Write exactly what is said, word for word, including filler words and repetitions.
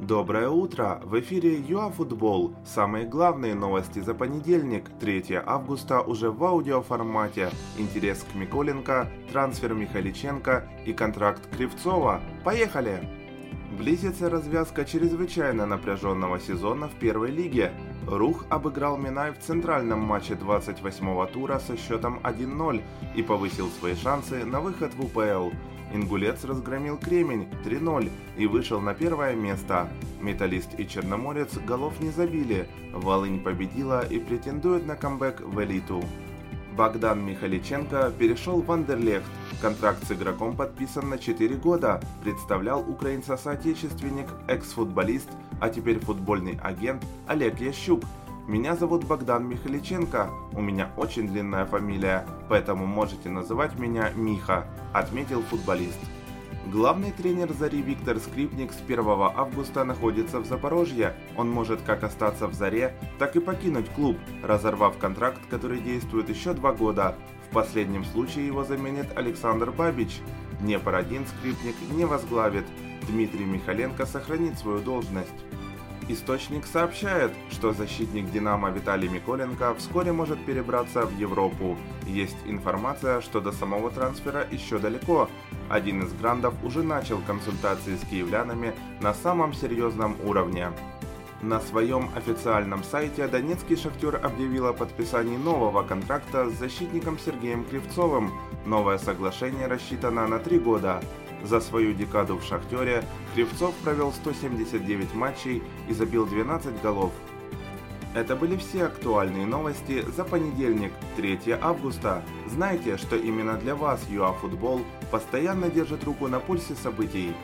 Доброе утро! В эфире ЮАФутбол. Самые главные новости за понедельник, третьего августа, уже в аудиоформате. Интерес к Миколенко, трансфер Михайличенко и контракт Кривцова. Поехали! Близится развязка чрезвычайно напряженного сезона в Первой лиге. Рух обыграл Минай в центральном матче двадцать восьмого тура со счетом один ноль и повысил свои шансы на выход в УПЛ. Ингулец разгромил Кремень три ноль и вышел на первое место. Металлист и Черноморец голов не забили. Волынь победила и претендует на камбэк в элиту. Богдан Михайличенко перешел в Андерлехт. Контракт с игроком подписан на четыре года. Представлял украинца-соотечественник, экс-футболист, а теперь футбольный агент Олег Ящук. Меня зовут Богдан Михайличенко, у меня очень длинная фамилия, поэтому можете называть меня Миха, отметил футболист. Главный тренер Зари Виктор Скрипник с первого августа находится в Запорожье. Он может как остаться в Заре, так и покинуть клуб, разорвав контракт, который действует еще два года. В последнем случае его заменит Александр Бабич. Днепр один Скрипник не возглавит. Дмитрий Михаленко сохранит свою должность. Источник сообщает, что защитник «Динамо» Виталий Миколенко вскоре может перебраться в Европу. Есть информация, что до самого трансфера еще далеко. Один из грандов уже начал консультации с киевлянами на самом серьезном уровне. На своем официальном сайте Донецкий Шахтер объявил о подписании нового контракта с защитником Сергеем Кривцовым. Новое соглашение рассчитано на три года. За свою декаду в «Шахтере» Кривцов провел сто семьдесят девять матчей и забил двенадцать голов. Это были все актуальные новости за понедельник, третьего августа. Знайте, что именно для вас ЮАФутбол постоянно держит руку на пульсе событий.